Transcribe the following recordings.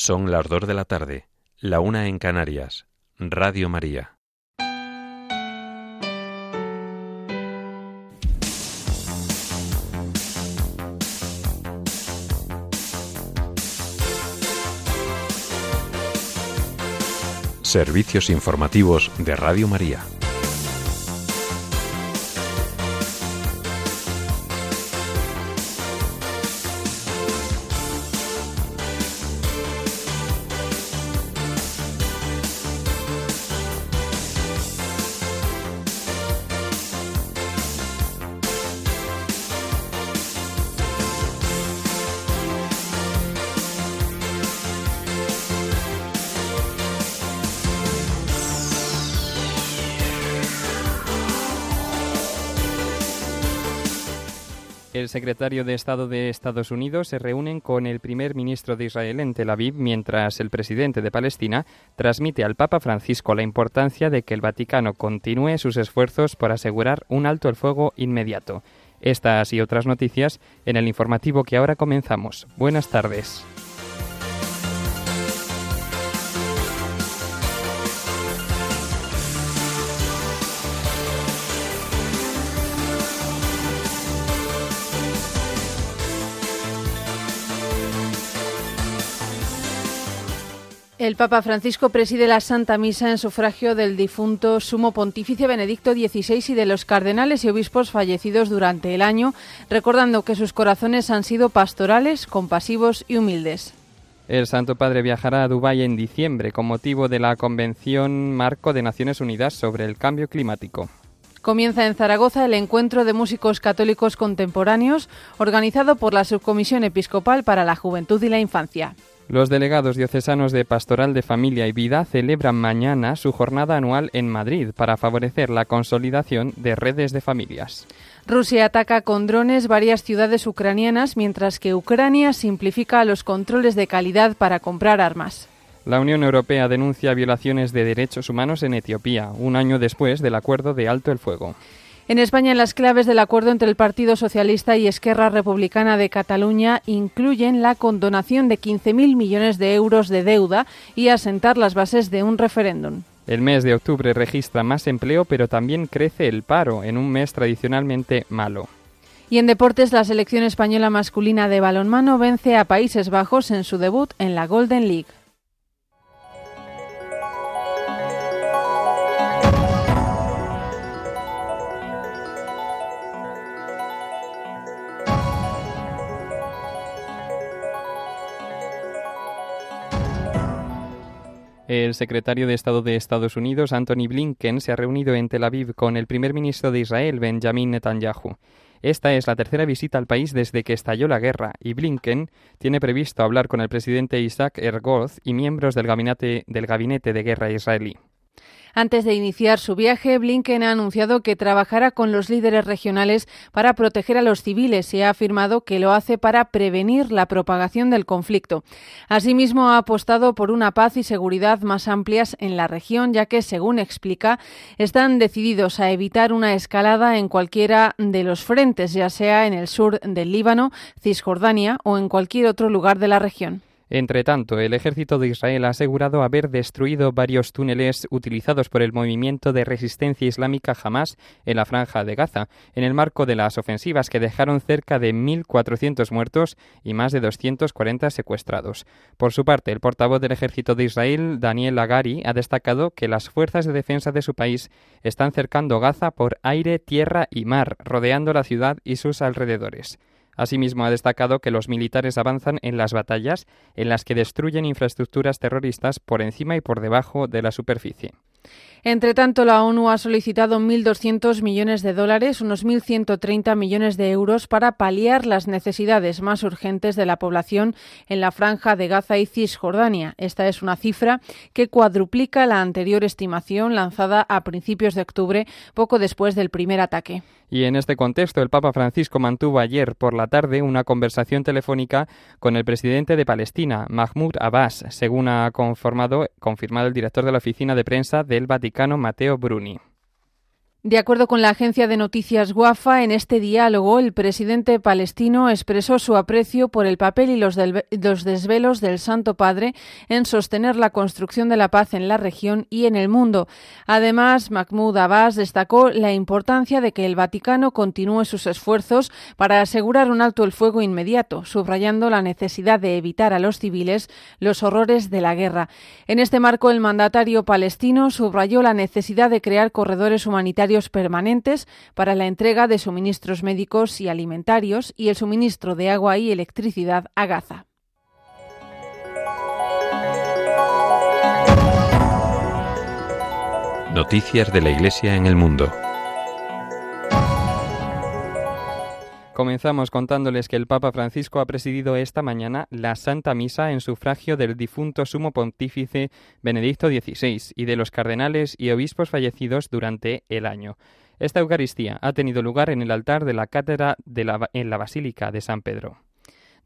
Son las 2 de la tarde, la 1 en Canarias. Radio María. Servicios informativos de Radio María. El secretario de Estado de Estados Unidos se reúnen con el primer ministro de Israel en Tel Aviv, mientras el presidente de Palestina transmite al Papa Francisco la importancia de que el Vaticano continúe sus esfuerzos por asegurar un alto el fuego inmediato. Estas y otras noticias en el informativo que ahora comenzamos. Buenas tardes. El Papa Francisco preside la Santa Misa en sufragio del difunto sumo pontífice Benedicto XVI y de los cardenales y obispos fallecidos durante el año, recordando que sus corazones han sido pastorales, compasivos y humildes. El Santo Padre viajará a Dubái en diciembre con motivo de la Convención Marco de Naciones Unidas sobre el Cambio Climático. Comienza en Zaragoza el encuentro de músicos católicos contemporáneos, organizado por la Subcomisión Episcopal para la Juventud y la Infancia. Los delegados diocesanos de Pastoral de Familia y Vida celebran mañana su jornada anual en Madrid para favorecer la consolidación de redes de familias. Rusia ataca con drones varias ciudades ucranianas, mientras que Ucrania simplifica los controles de calidad para comprar armas. La Unión Europea denuncia violaciones de derechos humanos en Etiopía, un año después del acuerdo de alto el fuego. En España, las claves del acuerdo entre el Partido Socialista y Esquerra Republicana de Cataluña incluyen la condonación de 15.000 millones de euros de deuda y asentar las bases de un referéndum. El mes de octubre registra más empleo, pero también crece el paro en un mes tradicionalmente malo. Y en deportes, la selección española masculina de balonmano vence a Países Bajos en su debut en la Golden League. El secretario de Estado de Estados Unidos, Anthony Blinken, se ha reunido en Tel Aviv con el primer ministro de Israel, Benjamin Netanyahu. Esta es la tercera visita al país desde que estalló la guerra y Blinken tiene previsto hablar con el presidente Isaac Herzog y miembros del gabinete de guerra israelí. Antes de iniciar su viaje, Blinken ha anunciado que trabajará con los líderes regionales para proteger a los civiles y ha afirmado que lo hace para prevenir la propagación del conflicto. Asimismo, ha apostado por una paz y seguridad más amplias en la región, ya que, según explica, están decididos a evitar una escalada en cualquiera de los frentes, ya sea en el sur del Líbano, Cisjordania o en cualquier otro lugar de la región. Entre tanto, el ejército de Israel ha asegurado haber destruido varios túneles utilizados por el movimiento de resistencia islámica Hamás en la franja de Gaza, en el marco de las ofensivas que dejaron cerca de 1.400 muertos y más de 240 secuestrados. Por su parte, el portavoz del ejército de Israel, Daniel Agari, ha destacado que las fuerzas de defensa de su país están cercando Gaza por aire, tierra y mar, rodeando la ciudad y sus alrededores. Asimismo, ha destacado que los militares avanzan en las batallas en las que destruyen infraestructuras terroristas por encima y por debajo de la superficie. Entre tanto, la ONU ha solicitado 1.200 millones de dólares, unos 1.130 millones de euros, para paliar las necesidades más urgentes de la población en la franja de Gaza y Cisjordania. Esta es una cifra que cuadruplica la anterior estimación lanzada a principios de octubre, poco después del primer ataque. Y en este contexto, el Papa Francisco mantuvo ayer por la tarde una conversación telefónica con el presidente de Palestina, Mahmoud Abbas, según ha confirmado el director de la oficina de prensa del Vaticano, Matteo Bruni. De acuerdo con la agencia de noticias Wafa, en este diálogo el presidente palestino expresó su aprecio por el papel y los desvelos del Santo Padre en sostener la construcción de la paz en la región y en el mundo. Además, Mahmoud Abbas destacó la importancia de que el Vaticano continúe sus esfuerzos para asegurar un alto el fuego inmediato, subrayando la necesidad de evitar a los civiles los horrores de la guerra. En este marco, el mandatario palestino subrayó la necesidad de crear corredores humanitarios permanentes para la entrega de suministros médicos y alimentarios y el suministro de agua y electricidad a Gaza. Noticias de la Iglesia en el mundo. Comenzamos contándoles que el Papa Francisco ha presidido esta mañana la Santa Misa en sufragio del difunto sumo pontífice Benedicto XVI y de los cardenales y obispos fallecidos durante el año. Esta Eucaristía ha tenido lugar en el altar de la cátedra en la Basílica de San Pedro.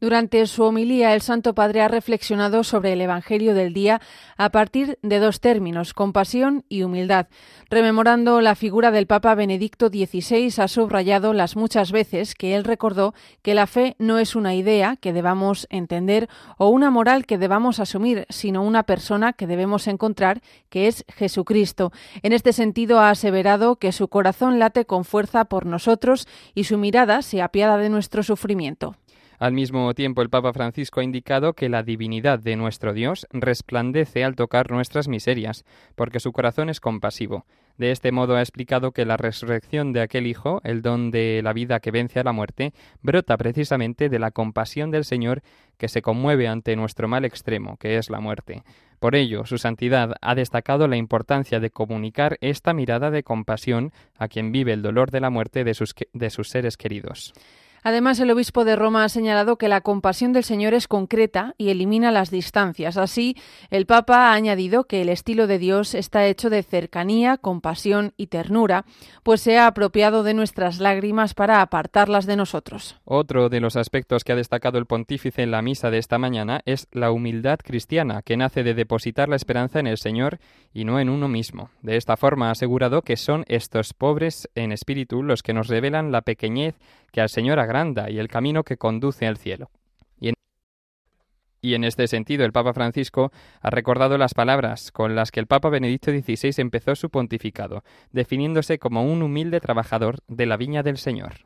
Durante su homilía, el Santo Padre ha reflexionado sobre el Evangelio del día a partir de dos términos, compasión y humildad. Rememorando la figura del Papa Benedicto XVI, ha subrayado las muchas veces que él recordó que la fe no es una idea que debamos entender o una moral que debamos asumir, sino una persona que debemos encontrar, que es Jesucristo. En este sentido, ha aseverado que su corazón late con fuerza por nosotros y su mirada se apiada de nuestro sufrimiento. Al mismo tiempo, el Papa Francisco ha indicado que la divinidad de nuestro Dios resplandece al tocar nuestras miserias, porque su corazón es compasivo. De este modo ha explicado que la resurrección de aquel Hijo, el don de la vida que vence a la muerte, brota precisamente de la compasión del Señor que se conmueve ante nuestro mal extremo, que es la muerte. Por ello, su santidad ha destacado la importancia de comunicar esta mirada de compasión a quien vive el dolor de la muerte de sus seres queridos. Además, el obispo de Roma ha señalado que la compasión del Señor es concreta y elimina las distancias. Así, el Papa ha añadido que el estilo de Dios está hecho de cercanía, compasión y ternura, pues se ha apropiado de nuestras lágrimas para apartarlas de nosotros. Otro de los aspectos que ha destacado el pontífice en la misa de esta mañana es la humildad cristiana, que nace de depositar la esperanza en el Señor y no en uno mismo. De esta forma ha asegurado que son estos pobres en espíritu los que nos revelan la pequeñez que al Señor agranda y el camino que conduce al cielo. Y en este sentido, el Papa Francisco ha recordado las palabras con las que el Papa Benedicto XVI empezó su pontificado, definiéndose como un humilde trabajador de la viña del Señor.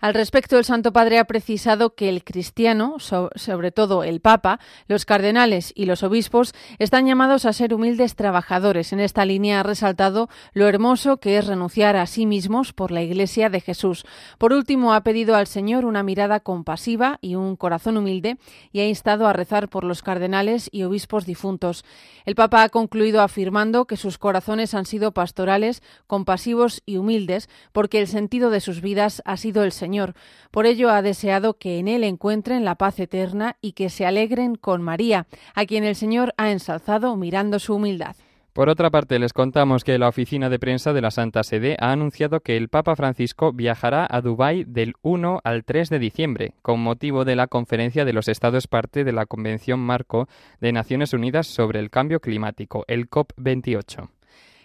Al respecto, el Santo Padre ha precisado que el cristiano, sobre todo el Papa, los cardenales y los obispos, están llamados a ser humildes trabajadores. En esta línea ha resaltado lo hermoso que es renunciar a sí mismos por la Iglesia de Jesús. Por último, ha pedido al Señor una mirada compasiva y un corazón humilde y ha instado a rezar por los cardenales y obispos difuntos. El Papa ha concluido afirmando que sus corazones han sido pastorales, compasivos y humildes, porque el sentido de sus vidas ha sido el Señor. Por ello ha deseado que en él encuentren la paz eterna y que se alegren con María, a quien el Señor ha ensalzado mirando su humildad. Por otra parte, les contamos que la oficina de prensa de la Santa Sede ha anunciado que el Papa Francisco viajará a Dubái del 1 al 3 de diciembre, con motivo de la conferencia de los Estados parte de la Convención Marco de Naciones Unidas sobre el Cambio Climático, el COP28.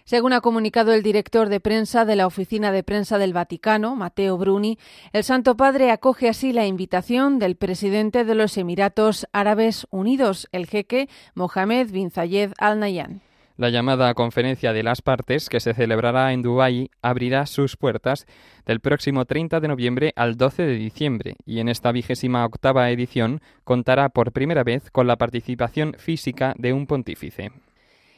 Según ha comunicado el director de prensa de la Oficina de Prensa del Vaticano, Matteo Bruni, el Santo Padre acoge así la invitación del presidente de los Emiratos Árabes Unidos, el jeque Mohamed bin Zayed Al Nahyan. La llamada Conferencia de las Partes, que se celebrará en Dubái, abrirá sus puertas del próximo 30 de noviembre al 12 de diciembre y en esta 28ª edición contará por primera vez con la participación física de un pontífice.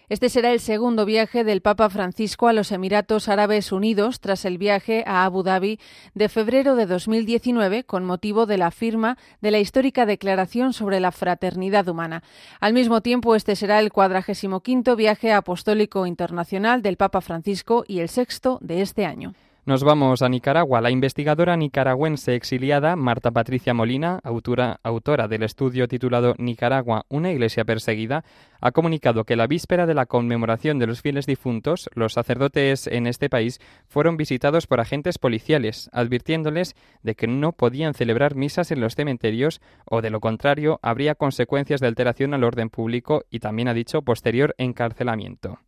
Este será el segundo viaje del Papa Francisco a los Emiratos Árabes Unidos tras el viaje a Abu Dhabi de febrero de 2019 con motivo de la firma de la histórica Declaración sobre la Fraternidad Humana. Al mismo tiempo, este será el 45º viaje apostólico internacional del Papa Francisco y el sexto de este año. Nos vamos a Nicaragua. La investigadora nicaragüense exiliada Marta Patricia Molina, autora del estudio titulado Nicaragua, una iglesia perseguida, ha comunicado que la víspera de la conmemoración de los fieles difuntos, los sacerdotes en este país fueron visitados por agentes policiales, advirtiéndoles de que no podían celebrar misas en los cementerios o, de lo contrario, habría consecuencias de alteración al orden público y, también ha dicho, posterior encarcelamiento.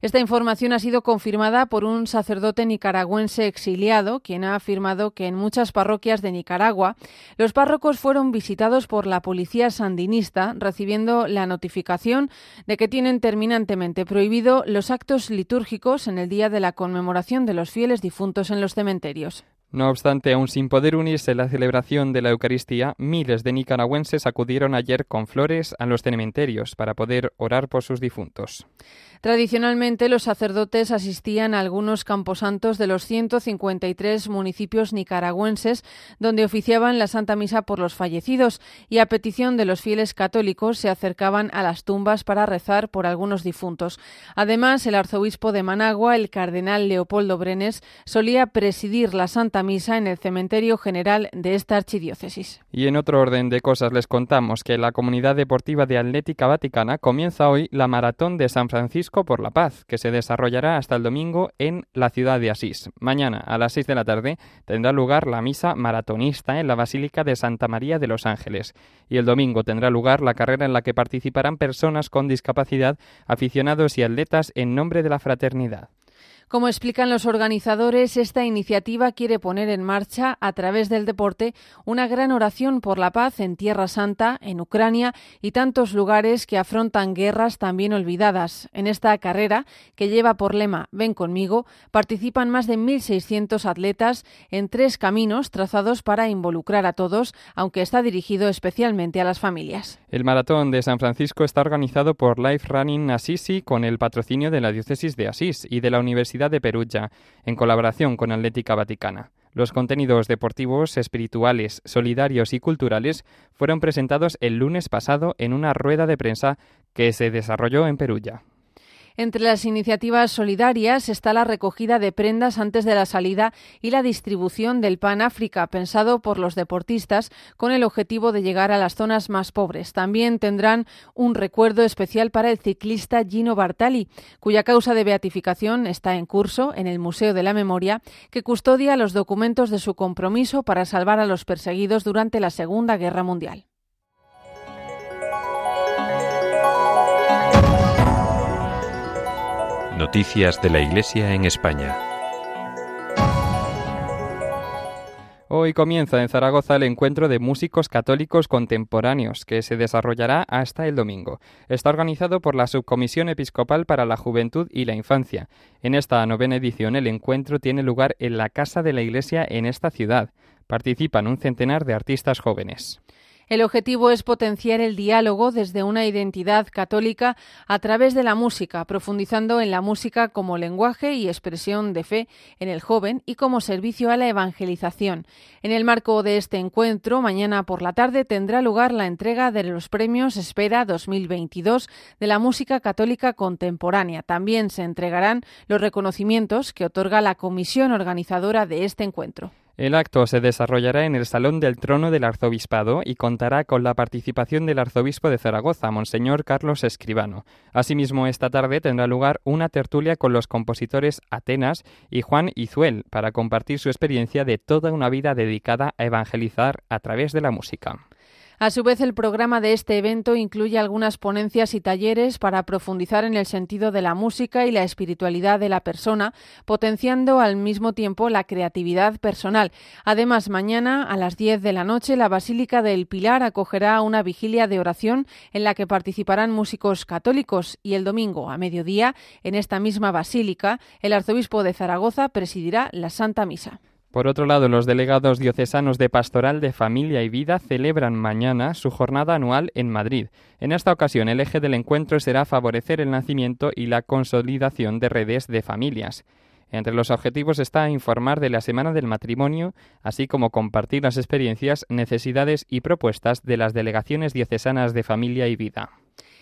Esta información ha sido confirmada por un sacerdote nicaragüense exiliado, quien ha afirmado que en muchas parroquias de Nicaragua los párrocos fueron visitados por la policía sandinista, recibiendo la notificación de que tienen terminantemente prohibido los actos litúrgicos en el día de la conmemoración de los fieles difuntos en los cementerios. No obstante, aún sin poder unirse a la celebración de la Eucaristía, miles de nicaragüenses acudieron ayer con flores a los cementerios para poder orar por sus difuntos. Tradicionalmente, los sacerdotes asistían a algunos camposantos de los 153 municipios nicaragüenses donde oficiaban la Santa Misa por los fallecidos y, a petición de los fieles católicos, se acercaban a las tumbas para rezar por algunos difuntos. Además, el arzobispo de Managua, el cardenal Leopoldo Brenes, solía presidir la Santa Misa en el cementerio general de esta archidiócesis. Y en otro orden de cosas les contamos que la comunidad deportiva de Atlética Vaticana comienza hoy la Maratón de San Francisco por la Paz, que se desarrollará hasta el domingo en la ciudad de Asís. Mañana a las 6 de la tarde tendrá lugar la misa maratonista en la Basílica de Santa María de los Ángeles. Y el domingo tendrá lugar la carrera en la que participarán personas con discapacidad, aficionados y atletas en nombre de la fraternidad. Como explican los organizadores, esta iniciativa quiere poner en marcha, a través del deporte, una gran oración por la paz en Tierra Santa, en Ucrania y tantos lugares que afrontan guerras también olvidadas. En esta carrera, que lleva por lema «Ven conmigo», participan más de 1.600 atletas en tres caminos trazados para involucrar a todos, aunque está dirigido especialmente a las familias. El Maratón de San Francisco está organizado por Life Running Assisi con el patrocinio de la Diócesis de Asís y de la Universidad de Perugia, en colaboración con Atlética Vaticana. Los contenidos deportivos, espirituales, solidarios y culturales fueron presentados el lunes pasado en una rueda de prensa que se desarrolló en Perugia. Entre las iniciativas solidarias está la recogida de prendas antes de la salida y la distribución del Pan África, pensado por los deportistas con el objetivo de llegar a las zonas más pobres. También tendrán un recuerdo especial para el ciclista Gino Bartali, cuya causa de beatificación está en curso en el Museo de la Memoria, que custodia los documentos de su compromiso para salvar a los perseguidos durante la Segunda Guerra Mundial. Noticias de la Iglesia en España. Hoy comienza en Zaragoza el encuentro de músicos católicos contemporáneos, que se desarrollará hasta el domingo. Está organizado por la Subcomisión Episcopal para la Juventud y la Infancia. En esta novena edición, el encuentro tiene lugar en la Casa de la Iglesia en esta ciudad. Participan un centenar de artistas jóvenes. El objetivo es potenciar el diálogo desde una identidad católica a través de la música, profundizando en la música como lenguaje y expresión de fe en el joven y como servicio a la evangelización. En el marco de este encuentro, mañana por la tarde tendrá lugar la entrega de los premios Espera 2022 de la música católica contemporánea. También se entregarán los reconocimientos que otorga la comisión organizadora de este encuentro. El acto se desarrollará en el Salón del Trono del Arzobispado y contará con la participación del arzobispo de Zaragoza, Monseñor Carlos Escribano. Asimismo, esta tarde tendrá lugar una tertulia con los compositores Atenas y Juan Izuel para compartir su experiencia de toda una vida dedicada a evangelizar a través de la música. A su vez, el programa de este evento incluye algunas ponencias y talleres para profundizar en el sentido de la música y la espiritualidad de la persona, potenciando al mismo tiempo la creatividad personal. Además, mañana a las 10 de la noche, la Basílica del Pilar acogerá una vigilia de oración en la que participarán músicos católicos y el domingo a mediodía, en esta misma basílica, el arzobispo de Zaragoza presidirá la Santa Misa. Por otro lado, los delegados diocesanos de Pastoral de Familia y Vida celebran mañana su jornada anual en Madrid. En esta ocasión, el eje del encuentro será favorecer el nacimiento y la consolidación de redes de familias. Entre los objetivos está informar de la Semana del Matrimonio, así como compartir las experiencias, necesidades y propuestas de las delegaciones diocesanas de Familia y Vida.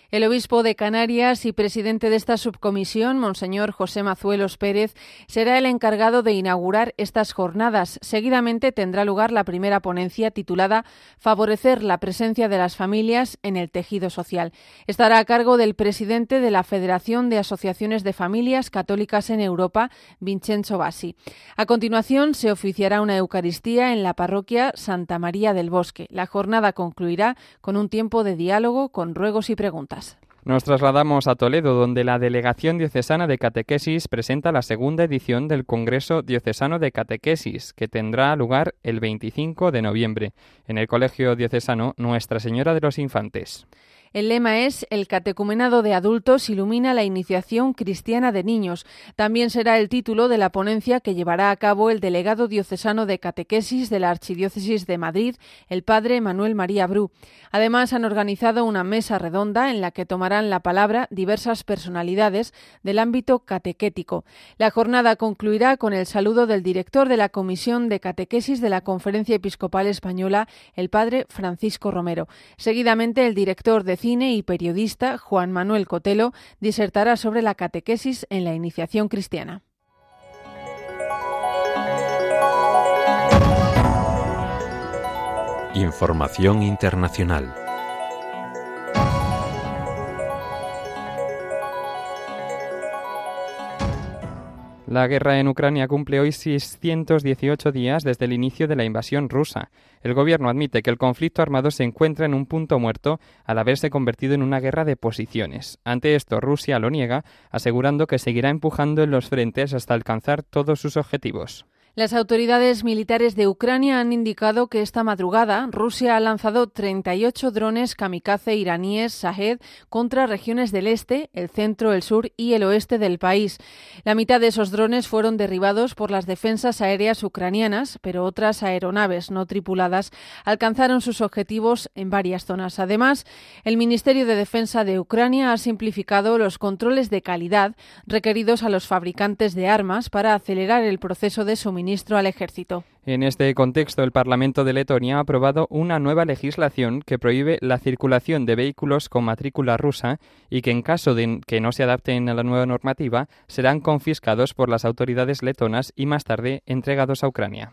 El obispo de Canarias y presidente de esta subcomisión, Monseñor José Mazuelos Pérez, será el encargado de inaugurar estas jornadas. Seguidamente tendrá lugar la primera ponencia titulada «Favorecer la presencia de las familias en el tejido social». Estará a cargo del presidente de la Federación de Asociaciones de Familias Católicas en Europa, Vincenzo Bassi. A continuación se oficiará una Eucaristía en la parroquia Santa María del Bosque. La jornada concluirá con un tiempo de diálogo con ruegos y preguntas. Nos trasladamos a Toledo, donde la Delegación Diocesana de Catequesis presenta la segunda edición del Congreso Diocesano de Catequesis, que tendrá lugar el 25 de noviembre, en el Colegio Diocesano Nuestra Señora de los Infantes. El lema es: el catecumenado de adultos ilumina la iniciación cristiana de niños. También será el título de la ponencia que llevará a cabo el delegado diocesano de catequesis de la Archidiócesis de Madrid, el padre Manuel María Bru. Además, han organizado una mesa redonda en la que tomarán la palabra diversas personalidades del ámbito catequético. La jornada concluirá con el saludo del director de la Comisión de Catequesis de la Conferencia Episcopal Española, el padre Francisco Romero. Seguidamente, el director de cine y periodista Juan Manuel Cotelo disertará sobre la catequesis en la iniciación cristiana. Información internacional. La guerra en Ucrania cumple hoy 618 días desde el inicio de la invasión rusa. El gobierno admite que el conflicto armado se encuentra en un punto muerto al haberse convertido en una guerra de posiciones. Ante esto, Rusia lo niega, asegurando que seguirá empujando en los frentes hasta alcanzar todos sus objetivos. Las autoridades militares de Ucrania han indicado que esta madrugada Rusia ha lanzado 38 drones kamikaze iraníes Shahed contra regiones del este, el centro, el sur y el oeste del país. La mitad de esos drones fueron derribados por las defensas aéreas ucranianas, pero otras aeronaves no tripuladas alcanzaron sus objetivos en varias zonas. Además, el Ministerio de Defensa de Ucrania ha simplificado los controles de calidad requeridos a los fabricantes de armas para acelerar el proceso de suministro al ejército. En este contexto, el Parlamento de Letonia ha aprobado una nueva legislación que prohíbe la circulación de vehículos con matrícula rusa y que, en caso de que no se adapten a la nueva normativa, serán confiscados por las autoridades letonas y más tarde entregados a Ucrania.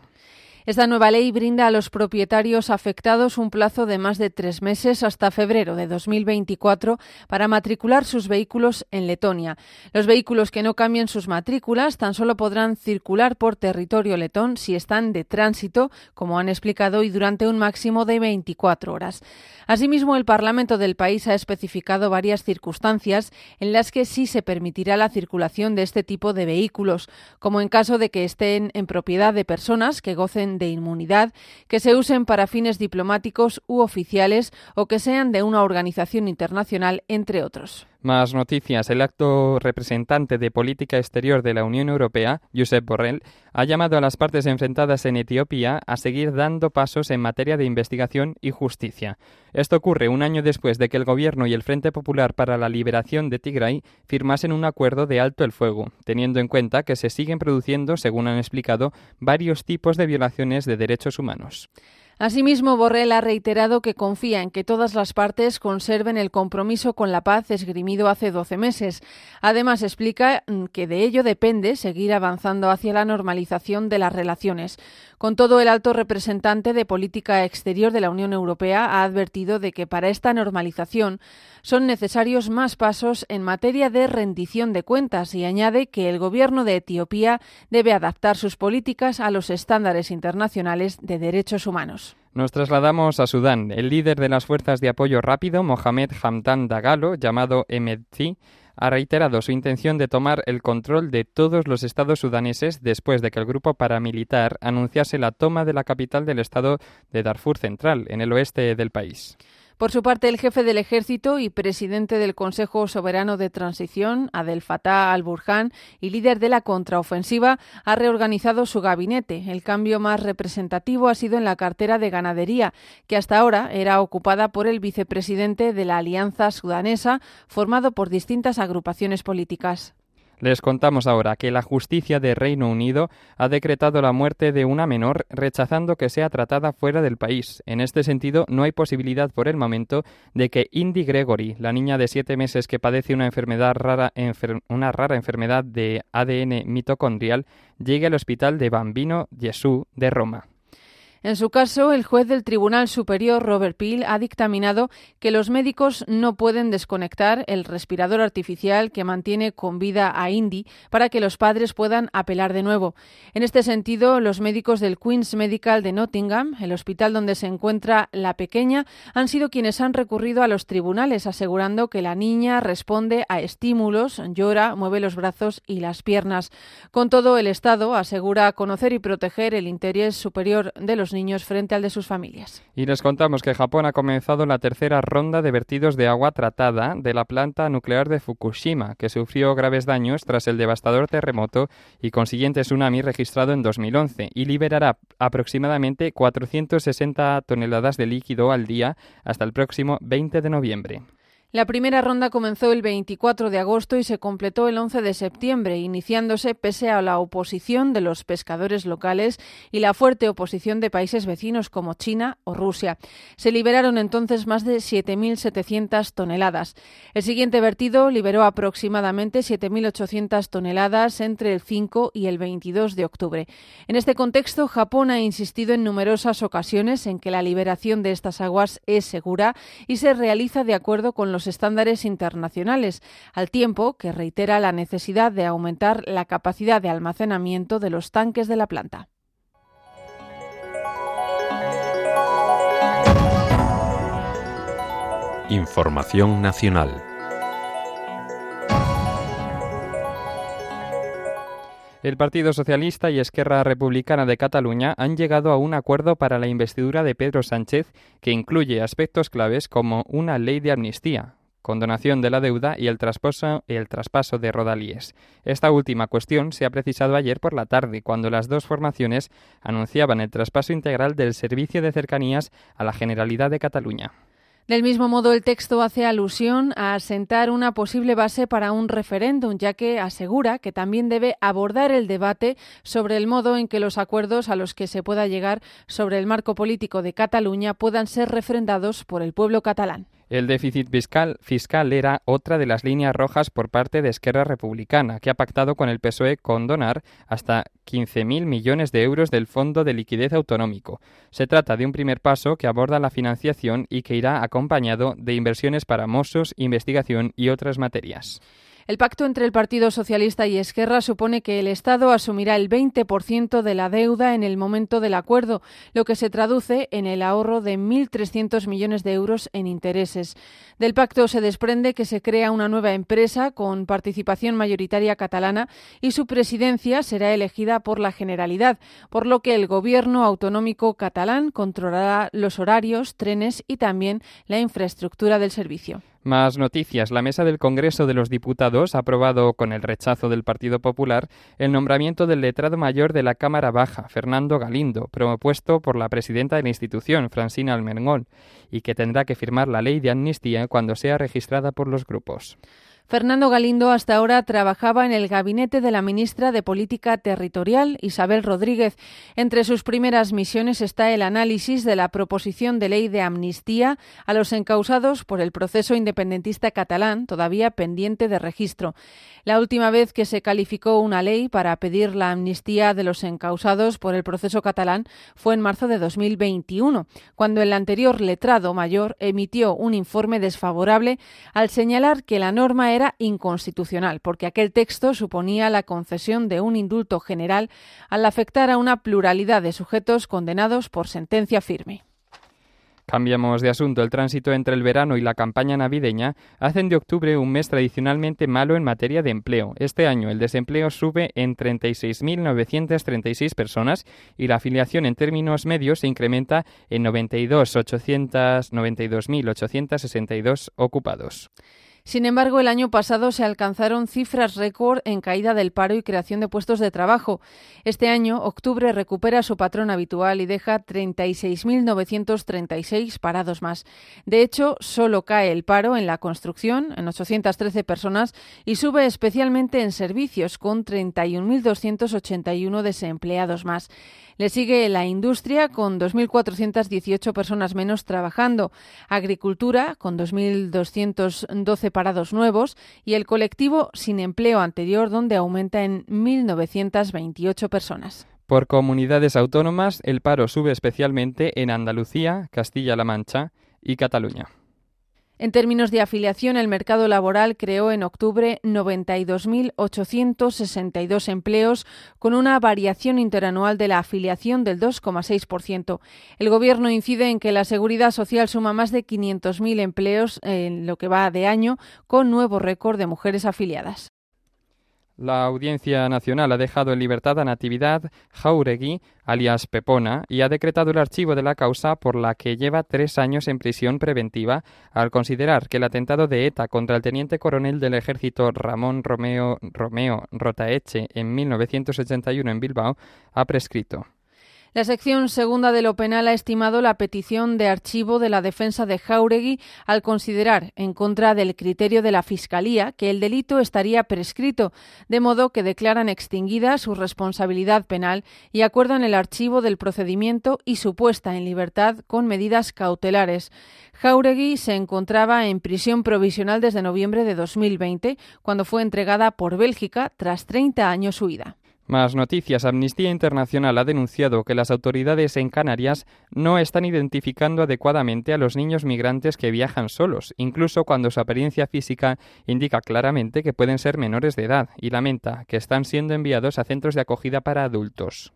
Esta nueva ley brinda a los propietarios afectados un plazo de más de 3 meses hasta febrero de 2024 para matricular sus vehículos en Letonia. Los vehículos que no cambien sus matrículas tan solo podrán circular por territorio letón si están de tránsito, como han explicado, y durante un máximo de 24 horas. Asimismo, el Parlamento del país ha especificado varias circunstancias en las que sí se permitirá la circulación de este tipo de vehículos, como en caso de que estén en propiedad de personas que gocen de inmunidad, que se usen para fines diplomáticos u oficiales o que sean de una organización internacional, entre otros. Más noticias. El alto representante de política exterior de la Unión Europea, Josep Borrell, ha llamado a las partes enfrentadas en Etiopía a seguir dando pasos en materia de investigación y justicia. Esto ocurre un año después de que el Gobierno y el Frente Popular para la Liberación de Tigray firmasen un acuerdo de alto el fuego, teniendo en cuenta que se siguen produciendo, según han explicado, varios tipos de violaciones de derechos humanos. Asimismo, Borrell ha reiterado que confía en que todas las partes conserven el compromiso con la paz esgrimido hace 12 meses. Además, explica que de ello depende seguir avanzando hacia la normalización de las relaciones. Con todo, el alto representante de política exterior de la Unión Europea ha advertido de que para esta normalización son necesarios más pasos en materia de rendición de cuentas y añade que el gobierno de Etiopía debe adaptar sus políticas a los estándares internacionales de derechos humanos. Nos trasladamos a Sudán. El líder de las fuerzas de apoyo rápido, Mohamed Hamdan Dagalo, llamado MHD, ha reiterado su intención de tomar el control de todos los estados sudaneses después de que el grupo paramilitar anunciase la toma de la capital del estado de Darfur Central, en el oeste del país. Por su parte, el jefe del ejército y presidente del Consejo Soberano de Transición, Adel Fatah Alburhan, y líder de la contraofensiva, ha reorganizado su gabinete. El cambio más representativo ha sido en la cartera de ganadería, que hasta ahora era ocupada por el vicepresidente de la Alianza Sudanesa, formado por distintas agrupaciones políticas. Les contamos ahora que la justicia de Reino Unido ha decretado la muerte de una menor, rechazando que sea tratada fuera del país. En este sentido, no hay posibilidad por el momento de que Indy Gregory, la niña de 7 meses que padece una rara enfermedad de ADN mitocondrial, llegue al hospital de Bambino Gesù de Roma. En su caso, el juez del Tribunal Superior, Robert Peel, ha dictaminado que los médicos no pueden desconectar el respirador artificial que mantiene con vida a Indy para que los padres puedan apelar de nuevo. En este sentido, los médicos del Queen's Medical de Nottingham, el hospital donde se encuentra la pequeña, han sido quienes han recurrido a los tribunales, asegurando que la niña responde a estímulos, llora, mueve los brazos y las piernas. Con todo, el Estado asegura conocer y proteger el interés superior de los niños frente al de sus familias. Y les contamos que Japón ha comenzado la tercera ronda de vertidos de agua tratada de la planta nuclear de Fukushima, que sufrió graves daños tras el devastador terremoto y consiguiente tsunami registrado en 2011, y liberará aproximadamente 460 toneladas de líquido al día hasta el próximo 20 de noviembre. La primera ronda comenzó el 24 de agosto y se completó el 11 de septiembre, iniciándose pese a la oposición de los pescadores locales y la fuerte oposición de países vecinos como China o Rusia. Se liberaron entonces más de 7.700 toneladas. El siguiente vertido liberó aproximadamente 7.800 toneladas entre el 5 y el 22 de octubre. En este contexto, Japón ha insistido en numerosas ocasiones en que la liberación de estas aguas es segura y se realiza de acuerdo con los estándares internacionales, al tiempo que reitera la necesidad de aumentar la capacidad de almacenamiento de los tanques de la planta. Información nacional. El Partido Socialista y Esquerra Republicana de Cataluña han llegado a un acuerdo para la investidura de Pedro Sánchez que incluye aspectos claves como una ley de amnistía, condonación de la deuda y el traspaso de Rodalíes. Esta última cuestión se ha precisado ayer por la tarde, cuando las dos formaciones anunciaban el traspaso integral del servicio de cercanías a la Generalidad de Cataluña. Del mismo modo, el texto hace alusión a asentar una posible base para un referéndum, ya que asegura que también debe abordar el debate sobre el modo en que los acuerdos a los que se pueda llegar sobre el marco político de Cataluña puedan ser refrendados por el pueblo catalán. El déficit fiscal era otra de las líneas rojas por parte de Esquerra Republicana, que ha pactado con el PSOE condonar hasta 15.000 millones de euros del Fondo de Liquidez Autonómico. Se trata de un primer paso que aborda la financiación y que irá acompañado de inversiones para Mossos, investigación y otras materias. El pacto entre el Partido Socialista y Esquerra supone que el Estado asumirá el 20% de la deuda en el momento del acuerdo, lo que se traduce en el ahorro de 1.300 millones de euros en intereses. Del pacto se desprende que se crea una nueva empresa con participación mayoritaria catalana y su presidencia será elegida por la Generalidad, por lo que el Gobierno autonómico catalán controlará los horarios, trenes y también la infraestructura del servicio. Más noticias. La Mesa del Congreso de los Diputados ha aprobado, con el rechazo del Partido Popular, el nombramiento del letrado mayor de la Cámara Baja, Fernando Galindo, propuesto por la presidenta de la institución, Francina Almengol, y que tendrá que firmar la ley de amnistía cuando sea registrada por los grupos. Fernando Galindo hasta ahora trabajaba en el gabinete de la ministra de Política Territorial, Isabel Rodríguez. Entre sus primeras misiones está el análisis de la proposición de ley de amnistía a los encausados por el proceso independentista catalán, todavía pendiente de registro. La última vez que se calificó una ley para pedir la amnistía de los encausados por el proceso catalán fue en marzo de 2021, cuando el anterior letrado mayor emitió un informe desfavorable al señalar que la norma era inconstitucional, porque aquel texto suponía la concesión de un indulto general al afectar a una pluralidad de sujetos condenados por sentencia firme. Cambiamos de asunto. El tránsito entre el verano y la campaña navideña hacen de octubre un mes tradicionalmente malo en materia de empleo. Este año el desempleo sube en 36.936 personas y la afiliación en términos medios se incrementa en 92.862 ocupados. Sin embargo, el año pasado se alcanzaron cifras récord en caída del paro y creación de puestos de trabajo. Este año, octubre recupera su patrón habitual y deja 36.936 parados más. De hecho, solo cae el paro en la construcción, en 813 personas, y sube especialmente en servicios, con 31.281 desempleados más. Le sigue la industria, con 2.418 personas menos trabajando, agricultura, con 2.212 parados nuevos y el colectivo sin empleo anterior, donde aumenta en 1.928 personas. Por comunidades autónomas, el paro sube especialmente en Andalucía, Castilla-La Mancha y Cataluña. En términos de afiliación, el mercado laboral creó en octubre 92.862 empleos, con una variación interanual de la afiliación del 2,6%. El Gobierno incide en que la Seguridad Social suma más de 500.000 empleos en lo que va de año, con nuevo récord de mujeres afiliadas. La Audiencia Nacional ha dejado en libertad a Natividad Jauregui, alias Pepona, y ha decretado el archivo de la causa por la que lleva 3 años en prisión preventiva al considerar que el atentado de ETA contra el teniente coronel del ejército Ramón Romeo Rotaeche en 1981 en Bilbao ha prescrito. La sección segunda de lo penal ha estimado la petición de archivo de la defensa de Jáuregui al considerar, en contra del criterio de la Fiscalía, que el delito estaría prescrito, de modo que declaran extinguida su responsabilidad penal y acuerdan el archivo del procedimiento y su puesta en libertad con medidas cautelares. Jáuregui se encontraba en prisión provisional desde noviembre de 2020, cuando fue entregada por Bélgica tras 30 años huida. Más noticias. Amnistía Internacional ha denunciado que las autoridades en Canarias no están identificando adecuadamente a los niños migrantes que viajan solos, incluso cuando su apariencia física indica claramente que pueden ser menores de edad, y lamenta que están siendo enviados a centros de acogida para adultos.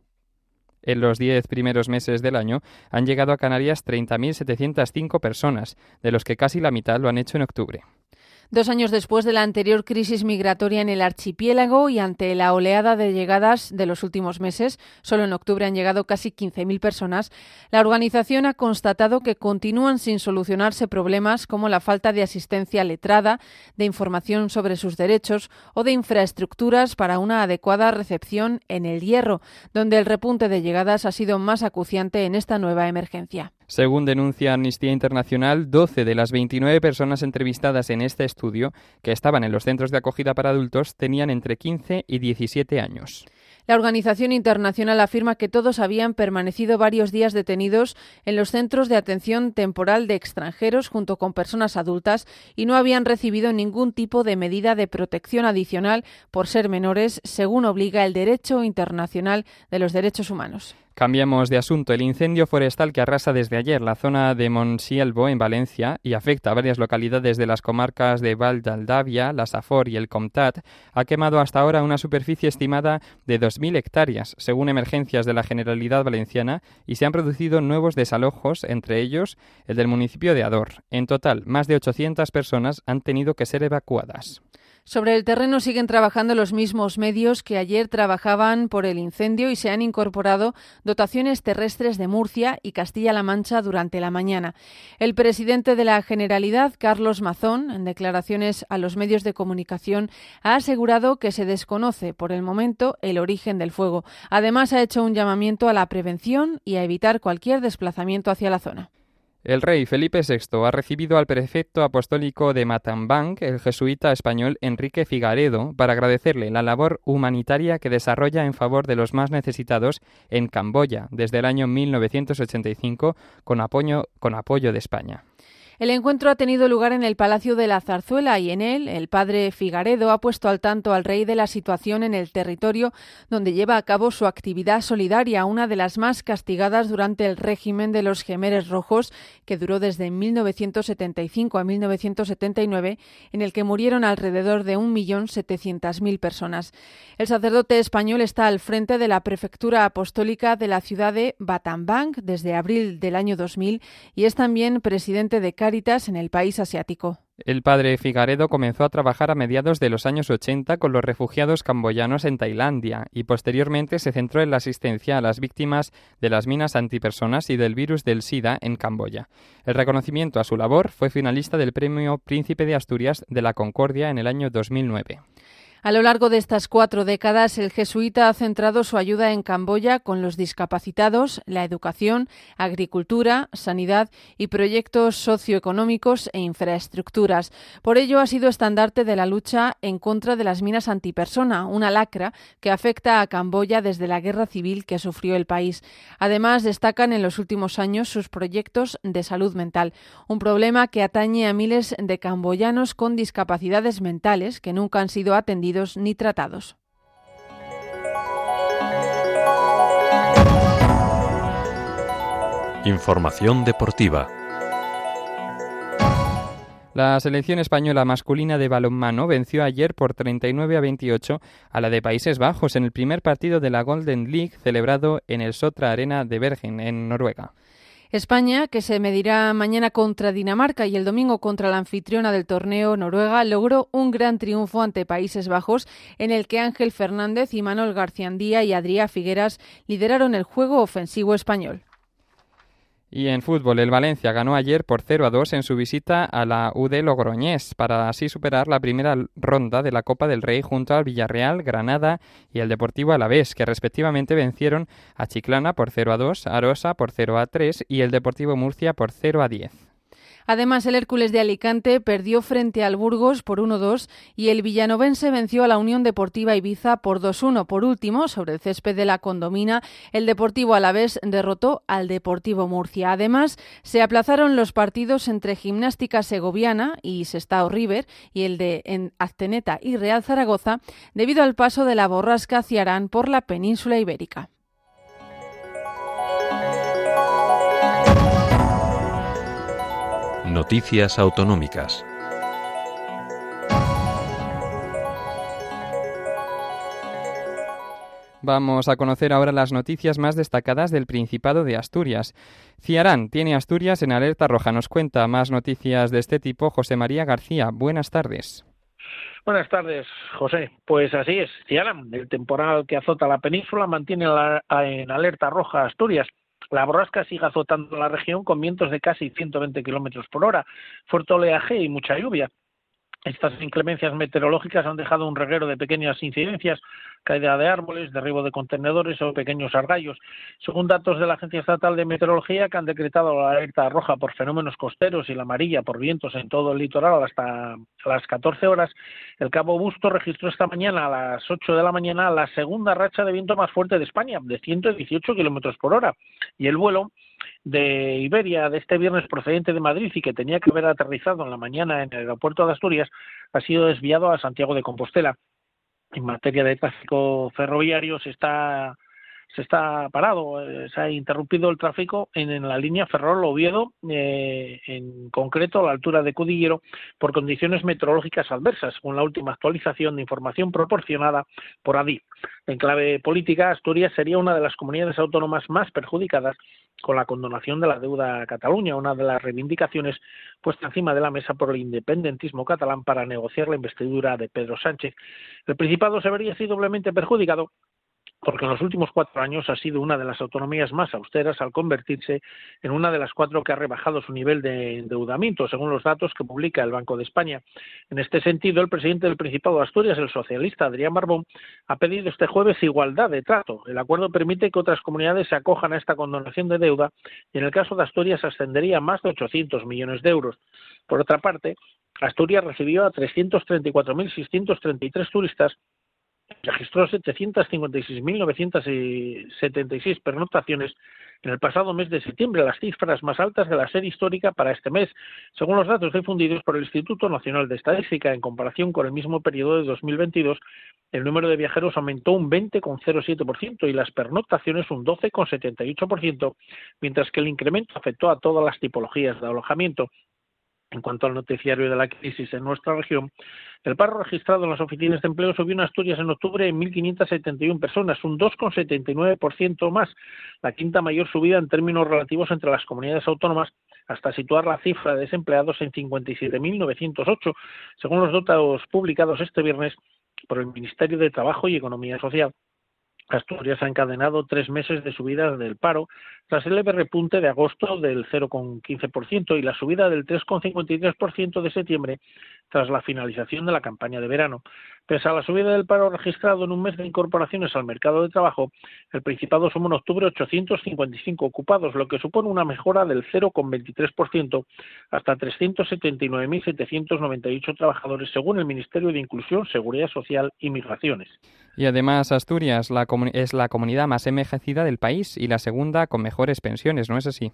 En los 10 primeros meses del año han llegado a Canarias 30.705 personas, de los que casi la mitad lo han hecho en octubre. 2 años después de la anterior crisis migratoria en el archipiélago y ante la oleada de llegadas de los últimos meses, solo en octubre han llegado casi 15.000 personas, la organización ha constatado que continúan sin solucionarse problemas como la falta de asistencia letrada, de información sobre sus derechos o de infraestructuras para una adecuada recepción en El Hierro, donde el repunte de llegadas ha sido más acuciante en esta nueva emergencia. Según denuncia Amnistía Internacional, 12 de las 29 personas entrevistadas en este estudio que estaban en los centros de acogida para adultos tenían entre 15 y 17 años. La organización internacional afirma que todos habían permanecido varios días detenidos en los centros de atención temporal de extranjeros junto con personas adultas y no habían recibido ningún tipo de medida de protección adicional por ser menores, según obliga el derecho internacional de los derechos humanos. Cambiamos de asunto. El incendio forestal que arrasa desde ayer la zona de Monsielvo, en Valencia, y afecta a varias localidades de las comarcas de Val d'Aldavia, la Safor y el Comtat, ha quemado hasta ahora una superficie estimada de 2.000 hectáreas, según emergencias de la Generalidad Valenciana, y se han producido nuevos desalojos, entre ellos el del municipio de Ador. En total, más de 800 personas han tenido que ser evacuadas. Sobre el terreno siguen trabajando los mismos medios que ayer trabajaban por el incendio y se han incorporado dotaciones terrestres de Murcia y Castilla-La Mancha durante la mañana. El presidente de la Generalidad, Carlos Mazón, en declaraciones a los medios de comunicación, ha asegurado que se desconoce por el momento el origen del fuego. Además, ha hecho un llamamiento a la prevención y a evitar cualquier desplazamiento hacia la zona. El rey Felipe VI ha recibido al prefecto apostólico de Matambang, el jesuita español Enrique Figaredo, para agradecerle la labor humanitaria que desarrolla en favor de los más necesitados en Camboya desde el año 1985 con apoyo de España. El encuentro ha tenido lugar en el Palacio de la Zarzuela y en él el padre Figaredo ha puesto al tanto al rey de la situación en el territorio donde lleva a cabo su actividad solidaria, una de las más castigadas durante el régimen de los Jemeres Rojos, que duró desde 1975 a 1979, en el que murieron alrededor de 1.700.000 personas. El sacerdote español está al frente de la prefectura apostólica de la ciudad de Battambang desde abril del año 2000 y es también presidente de en el país asiático. El padre Figaredo comenzó a trabajar a mediados de los años 80 con los refugiados camboyanos en Tailandia y posteriormente se centró en la asistencia a las víctimas de las minas antipersonas y del virus del SIDA en Camboya. El reconocimiento a su labor fue finalista del Premio Príncipe de Asturias de la Concordia en el año 2009. A lo largo de estas 4 décadas, el jesuita ha centrado su ayuda en Camboya con los discapacitados, la educación, agricultura, sanidad y proyectos socioeconómicos e infraestructuras. Por ello, ha sido estandarte de la lucha en contra de las minas antipersona, una lacra que afecta a Camboya desde la guerra civil que sufrió el país. Además, destacan en los últimos años sus proyectos de salud mental, un problema que atañe a miles de camboyanos con discapacidades mentales que nunca han sido atendidos ni tratados. Información deportiva. La selección española masculina de balonmano venció ayer por 39-28 a la de Países Bajos en el primer partido de la Golden League celebrado en el Sotra Arena de Bergen, en Noruega. España, que se medirá mañana contra Dinamarca y el domingo contra la anfitriona del torneo, Noruega, logró un gran triunfo ante Países Bajos en el que Ángel Fernández y Manuel Garciandía y Adrià Figueras lideraron el juego ofensivo español. Y en fútbol, el Valencia ganó ayer por 0-2 en su visita a la UD Logroñés para así superar la primera ronda de la Copa del Rey junto al Villarreal, Granada y el Deportivo Alavés, que respectivamente vencieron a Chiclana por 0-2, Arosa por 0-3 y el Deportivo Murcia por 0-10. Además, el Hércules de Alicante perdió frente al Burgos por 1-2 y el villanovense venció a la Unión Deportiva Ibiza por 2-1. Por último, sobre el césped de la Condomina, el Deportivo Alavés derrotó al Deportivo Murcia. Además, se aplazaron los partidos entre Gimnástica Segoviana y Sestao River y el de Azteneta y Real Zaragoza debido al paso de la borrasca Ciarán por la península ibérica. Noticias autonómicas. Vamos a conocer ahora las noticias más destacadas del Principado de Asturias. Ciarán tiene Asturias en alerta roja. Nos cuenta más noticias de este tipo José María García. Buenas tardes. Buenas tardes, José. Pues así es. Ciarán, el temporal que azota la península, mantiene en alerta roja Asturias. La borrasca sigue azotando la región con vientos de casi 120 kilómetros por hora, fuerte oleaje y mucha lluvia. Estas inclemencias meteorológicas han dejado un reguero de pequeñas incidencias, caída de árboles, derribo de contenedores o pequeños argallos. Según datos de la Agencia Estatal de Meteorología, que han decretado la alerta roja por fenómenos costeros y la amarilla por vientos en todo el litoral hasta las 14 horas, el Cabo Busto registró esta mañana a las 8 de la mañana la segunda racha de viento más fuerte de España, de 118 kilómetros por hora, y el vuelo de Iberia de este viernes procedente de Madrid y que tenía que haber aterrizado en la mañana en el aeropuerto de Asturias ha sido desviado a Santiago de Compostela. En materia de tráfico ferroviario se está parado, se ha interrumpido el tráfico en la línea Ferrol-Oviedo, en concreto a la altura de Cudillero, por condiciones meteorológicas adversas, según la última actualización de información proporcionada por ADIF. En clave política, Asturias sería una de las comunidades autónomas más perjudicadas con la condonación de la deuda a Cataluña, una de las reivindicaciones puesta encima de la mesa por el independentismo catalán para negociar la investidura de Pedro Sánchez. El Principado se vería así doblemente perjudicado, porque en los últimos 4 años ha sido una de las autonomías más austeras al convertirse en una de las 4 que ha rebajado su nivel de endeudamiento, según los datos que publica el Banco de España. En este sentido, el presidente del Principado de Asturias, el socialista Adrián Barbón, ha pedido este jueves igualdad de trato. El acuerdo permite que otras comunidades se acojan a esta condonación de deuda y en el caso de Asturias ascendería a más de 800 millones de euros. Por otra parte, Asturias recibió a 334.633 turistas, registró 756.976 pernoctaciones en el pasado mes de septiembre, las cifras más altas de la serie histórica para este mes, según los datos difundidos por el Instituto Nacional de Estadística. En comparación con el mismo periodo de 2022, el número de viajeros aumentó un 20,07% y las pernoctaciones un 12,78%, mientras que el incremento afectó a todas las tipologías de alojamiento. En cuanto al noticiario de la crisis en nuestra región, el paro registrado en las oficinas de empleo subió en Asturias en octubre en 1.571 personas, un 2,79% más, la quinta mayor subida en términos relativos entre las comunidades autónomas, hasta situar la cifra de desempleados en 57.908, según los datos publicados este viernes por el Ministerio de Trabajo y Economía Social. Asturias ha encadenado 3 meses de subidas del paro tras el leve repunte de agosto del 0,15% y la subida del 3,53% de septiembre tras la finalización de la campaña de verano. Pese a la subida del paro registrado en un mes de incorporaciones al mercado de trabajo, el Principado sumó en octubre 855 ocupados, lo que supone una mejora del 0,23% hasta 379.798 trabajadores, según el Ministerio de Inclusión, Seguridad Social y Migraciones. Y además Asturias es la comunidad más envejecida del país y la segunda con mejores pensiones, ¿no es así?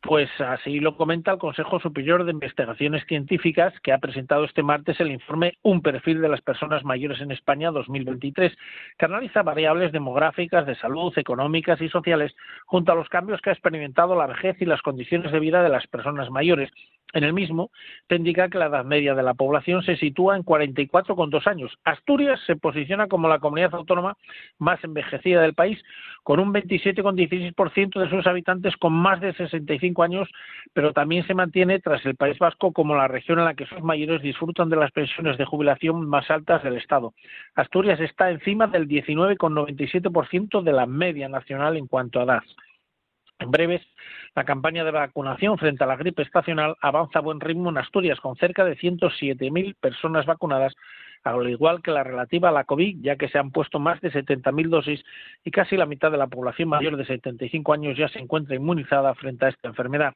Pues así lo comenta el Consejo Superior de Investigaciones Científicas, que ha presentado este martes el informe Un perfil de las personas mayores en España 2023, que analiza variables demográficas, de salud, económicas y sociales, junto a los cambios que ha experimentado la vejez y las condiciones de vida de las personas mayores. En el mismo, se indica que la edad media de la población se sitúa en 44,2 años. Asturias se posiciona como la comunidad autónoma más envejecida del país, con un 27,16% de sus habitantes con más de 65 años, pero también se mantiene tras el País Vasco como la región en la que sus mayores disfrutan de las pensiones de jubilación más altas del Estado. Asturias está encima del 19,97% de la media nacional en cuanto a edad. En breves, la campaña de vacunación frente a la gripe estacional avanza a buen ritmo en Asturias, con cerca de 107.000 personas vacunadas, al igual que la relativa a la COVID, ya que se han puesto más de 70.000 dosis y casi la mitad de la población mayor de 75 años ya se encuentra inmunizada frente a esta enfermedad.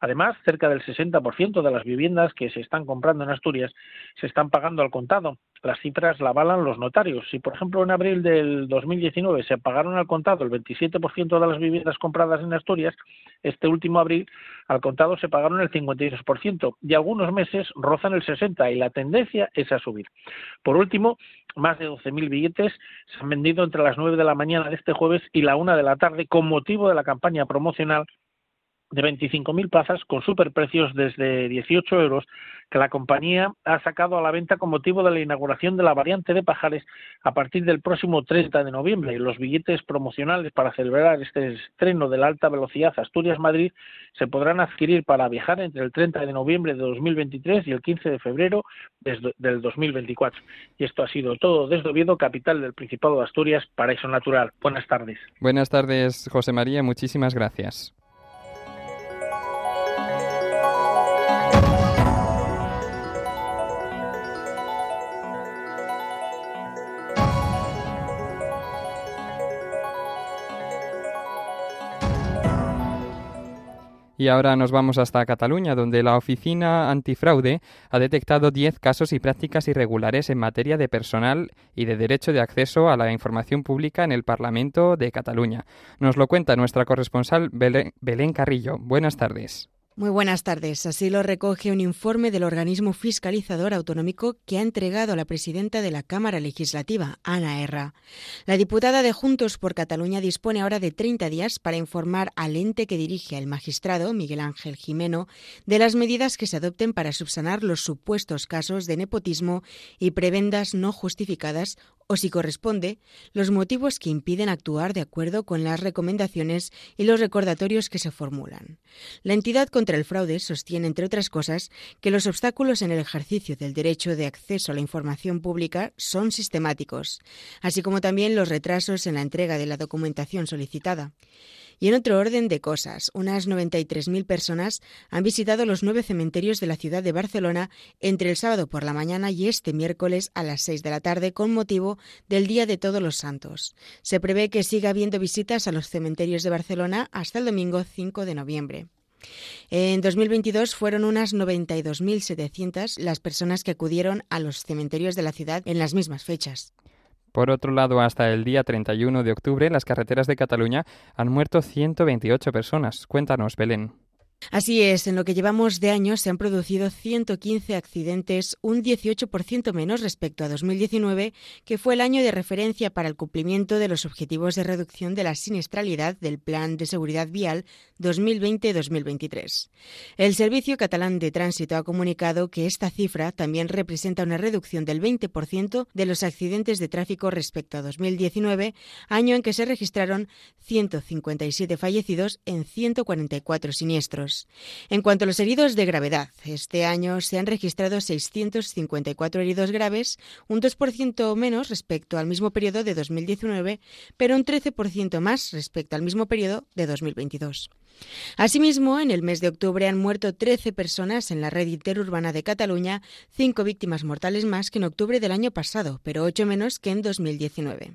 Además, cerca del 60% de las viviendas que se están comprando en Asturias se están pagando al contado. Las cifras la avalan los notarios. Si, por ejemplo, en abril del 2019 se pagaron al contado el 27% de las viviendas compradas en Asturias, este último abril al contado se pagaron el 56% y algunos meses rozan el 60% y la tendencia es a subir. Por último, más de 12.000 billetes se han vendido entre las 9 de la mañana de este jueves y la 1 de la tarde con motivo de la campaña promocional de 25.000 plazas con superprecios desde 18 euros que la compañía ha sacado a la venta con motivo de la inauguración de la variante de Pajares a partir del próximo 30 de noviembre. Y los billetes promocionales para celebrar este estreno de la alta velocidad Asturias-Madrid se podrán adquirir para viajar entre el 30 de noviembre de 2023 y el 15 de febrero del 2024. Y esto ha sido todo desde Oviedo, capital del Principado de Asturias, paraíso natural. Buenas tardes. Buenas tardes, José María. Muchísimas gracias. Y ahora nos vamos hasta Cataluña, donde la Oficina Antifraude ha detectado 10 casos y prácticas irregulares en materia de personal y de derecho de acceso a la información pública en el Parlamento de Cataluña. Nos lo cuenta nuestra corresponsal Belén Carrillo. Buenas tardes. Muy buenas tardes. Así lo recoge un informe del organismo fiscalizador autonómico que ha entregado a la presidenta de la Cámara Legislativa, Ana Erra. La diputada de Juntos por Cataluña dispone ahora de 30 días para informar al ente que dirige el magistrado, Miguel Ángel Gimeno, de las medidas que se adopten para subsanar los supuestos casos de nepotismo y prebendas no justificadas o, si corresponde, los motivos que impiden actuar de acuerdo con las recomendaciones y los recordatorios que se formulan. La entidad contra el fraude sostiene, entre otras cosas, que los obstáculos en el ejercicio del derecho de acceso a la información pública son sistemáticos, así como también los retrasos en la entrega de la documentación solicitada. Y en otro orden de cosas, unas 93.000 personas han visitado los 9 cementerios de la ciudad de Barcelona entre el sábado por la mañana y este miércoles a las 6 de la tarde con motivo del Día de Todos los Santos. Se prevé que siga habiendo visitas a los cementerios de Barcelona hasta el domingo 5 de noviembre. En 2022 fueron unas 92.700 las personas que acudieron a los cementerios de la ciudad en las mismas fechas. Por otro lado, hasta el día 31 de octubre, en las carreteras de Cataluña han muerto 128 personas. Cuéntanos, Belén. Así es, en lo que llevamos de año se han producido 115 accidentes, un 18% menos respecto a 2019, que fue el año de referencia para el cumplimiento de los objetivos de reducción de la siniestralidad del Plan de Seguridad Vial 2020-2023. El Servicio Catalán de Tránsito ha comunicado que esta cifra también representa una reducción del 20% de los accidentes de tráfico respecto a 2019, año en que se registraron 157 fallecidos en 144 siniestros. En cuanto a los heridos de gravedad, este año se han registrado 654 heridos graves, un 2% menos respecto al mismo periodo de 2019, pero un 13% más respecto al mismo periodo de 2022. Asimismo, en el mes de octubre han muerto 13 personas en la red interurbana de Cataluña, 5 víctimas mortales más que en octubre del año pasado, pero 8 menos que en 2019.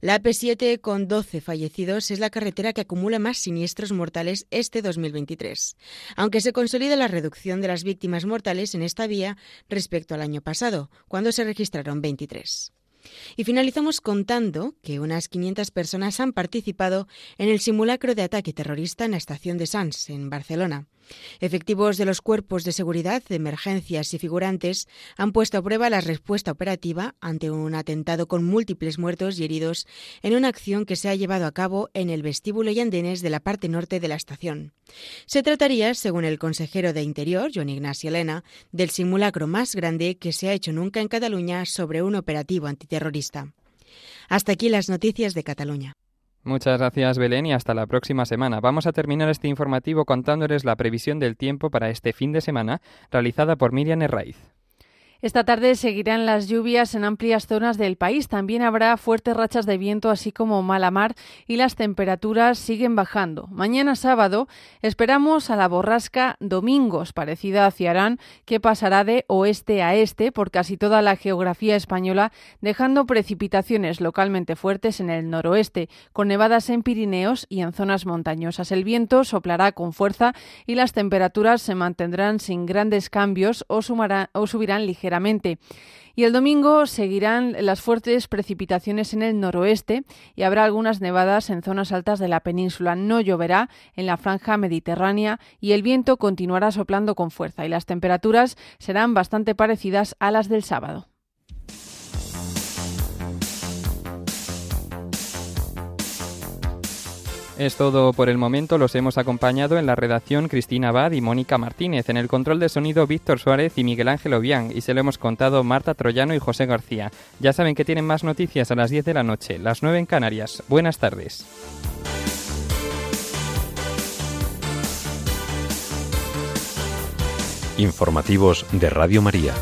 La AP7, con 12 fallecidos, es la carretera que acumula más siniestros mortales este 2023. Aunque se consolida la reducción de las víctimas mortales en esta vía respecto al año pasado, cuando se registraron 23. Y finalizamos contando que unas 500 personas han participado en el simulacro de ataque terrorista en la estación de Sants, en Barcelona. Efectivos de los cuerpos de seguridad, de emergencias y figurantes han puesto a prueba la respuesta operativa ante un atentado con múltiples muertos y heridos en una acción que se ha llevado a cabo en el vestíbulo y andenes de la parte norte de la estación. Se trataría, según el consejero de Interior, Joan Ignasi Elena, del simulacro más grande que se ha hecho nunca en Cataluña sobre un operativo antiterrorista. Hasta aquí las noticias de Cataluña. Muchas gracias, Belén, y hasta la próxima semana. Vamos a terminar este informativo contándoles la previsión del tiempo para este fin de semana, realizada por Miriam Herraiz. Esta tarde seguirán las lluvias en amplias zonas del país. También habrá fuertes rachas de viento, así como mala mar, y las temperaturas siguen bajando. Mañana sábado esperamos a la borrasca Domingos, parecida a Ciarán, que pasará de oeste a este por casi toda la geografía española, dejando precipitaciones localmente fuertes en el noroeste, con nevadas en Pirineos y en zonas montañosas. El viento soplará con fuerza y las temperaturas se mantendrán sin grandes cambios o subirán ligeramente. Y el domingo seguirán las fuertes precipitaciones en el noroeste y habrá algunas nevadas en zonas altas de la península. No lloverá en la franja mediterránea y el viento continuará soplando con fuerza y las temperaturas serán bastante parecidas a las del sábado. Es todo por el momento. Los hemos acompañado en la redacción Cristina Abad y Mónica Martínez, en el control de sonido Víctor Suárez y Miguel Ángel Obián, y se lo hemos contado Marta Troyano y José García. Ya saben que tienen más noticias a las 10 de la noche, las 9 en Canarias. Buenas tardes. Informativos de Radio María.